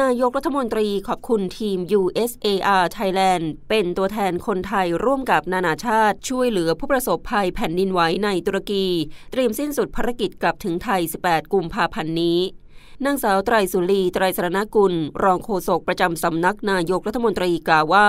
นายกรัฐมนตรีขอบคุณทีม USAR Thailand เป็นตัวแทนคนไทยร่วมกับนานาชาติช่วยเหลือผู้ประสบภัยแผ่นดินไหวในตุรกีเตรียมสิ้นสุดภารกิจกลับถึงไทย 18 กุมภาพันธ์นี้นางสาวไตรสุรีไตรสรณกุลรองโฆษกประจำสำนักนายกรัฐมนตรีกล่าวว่า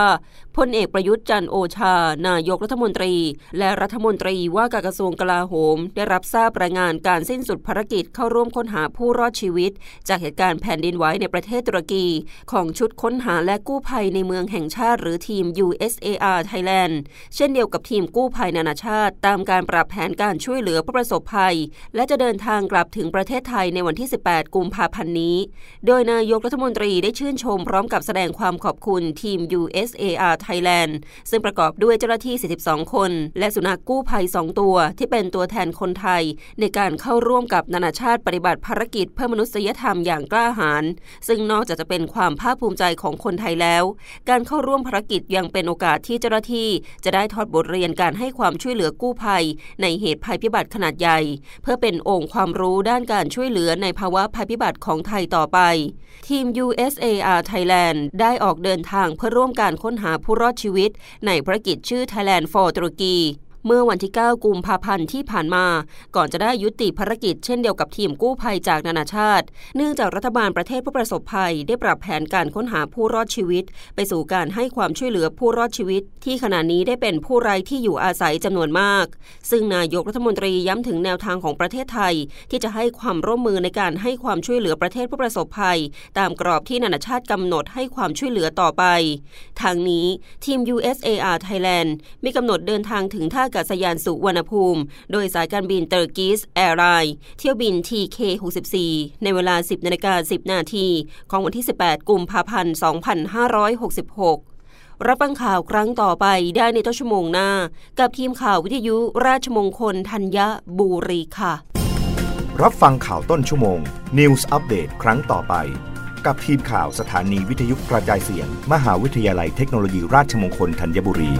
พลเอกประยุทธ์จันทร์โอชานายกรัฐมนตรีและรัฐมนตรีว่าการกระทรวงกลาโหมได้รับทราบรายงานการสิ้นสุดภารกิจเข้าร่วมค้นหาผู้รอดชีวิตจากเหตุการณ์แผ่นดินไหวในประเทศตุรกีของชุดค้นหาและกู้ภัยในเมืองแห่งชาติหรือทีม USAR Thailand เช่นเดียวกับทีมกู้ภัยนานาชาติตามการปรับแผนการช่วยเหลือผู้ประสบภัยและจะเดินทางกลับถึงประเทศไทยในวันที่ 18 กุมภาพันธ์นี้โดยนายกรัฐมนตรีได้ชื่นชมพร้อมกับแสดงความขอบคุณทีม USAR Thailand ซึ่งประกอบด้วยเจ้าหน้าที่ 42 คนและสุนัขกู้ภัย 2 ตัวที่เป็นตัวแทนคนไทยในการเข้าร่วมกับนานาชาติปฏิบัติภารกิจเพื่อมนุษยธรรมอย่างกล้าหาญซึ่งนอกจากจะเป็นความภาคภูมิใจของคนไทยแล้วการเข้าร่วมภารกิจยังเป็นโอกาสที่เจ้าหน้าที่จะได้ทอดบทเรียนการให้ความช่วยเหลือกู้ภัยในเหตุภัยพิบัติขนาดใหญ่เพื่อเป็นองค์ความรู้ด้านการช่วยเหลือในภาวะภัยพิบัติของไทยต่อไปทีม USAR Thailand ได้ออกเดินทางเพื่อร่วมการค้นหาผู้รอดชีวิตในภารกิจชื่อ Thailand for Turkeyเมื่อวันที่ 9 กุมภาพันธ์ที่ผ่านมาก่อนจะได้ยุติภารกิจเช่นเดียวกับทีมกู้ภัยจากนานาชาติเนื่องจากรัฐบาลประเทศผู้ประสบภัยได้ปรับแผนการค้นหาผู้รอดชีวิตไปสู่การให้ความช่วยเหลือผู้รอดชีวิตที่ขณะนี้ได้เป็นผู้ไร้ที่อยู่อาศัยจำนวนมากซึ่งนายกรัฐมนตรีย้ำถึงแนวทางของประเทศไทยที่จะให้ความร่วมมือในการให้ความช่วยเหลือประเทศผู้ประสบภัยตามกรอบที่นานาชาติกำหนดให้ความช่วยเหลือต่อไปทางนี้ทีม USAR Thailand มีกำหนดเดินทางถึงท่าอากาศยานสุวรรณภูมิโดยสายการบิน Turkish Airlines เที่ยวบิน TK64 ในเวลา 10:10 นาทีของวันที่ 18 กุมภาพันธ์ 2566รับฟังข่าวครั้งต่อไปได้ในต้นชั่วโมงหน้ากับทีมข่าววิทยุราชมงคลธัญบุรีค่ะรับฟังข่าวต้นชั่วโมง News Update ครั้งต่อไปกับทีมข่าวสถานีวิทยุกระจายเสียงมหาวิทยาลัยเทคโนโลยีราชมงคลธัญบุรี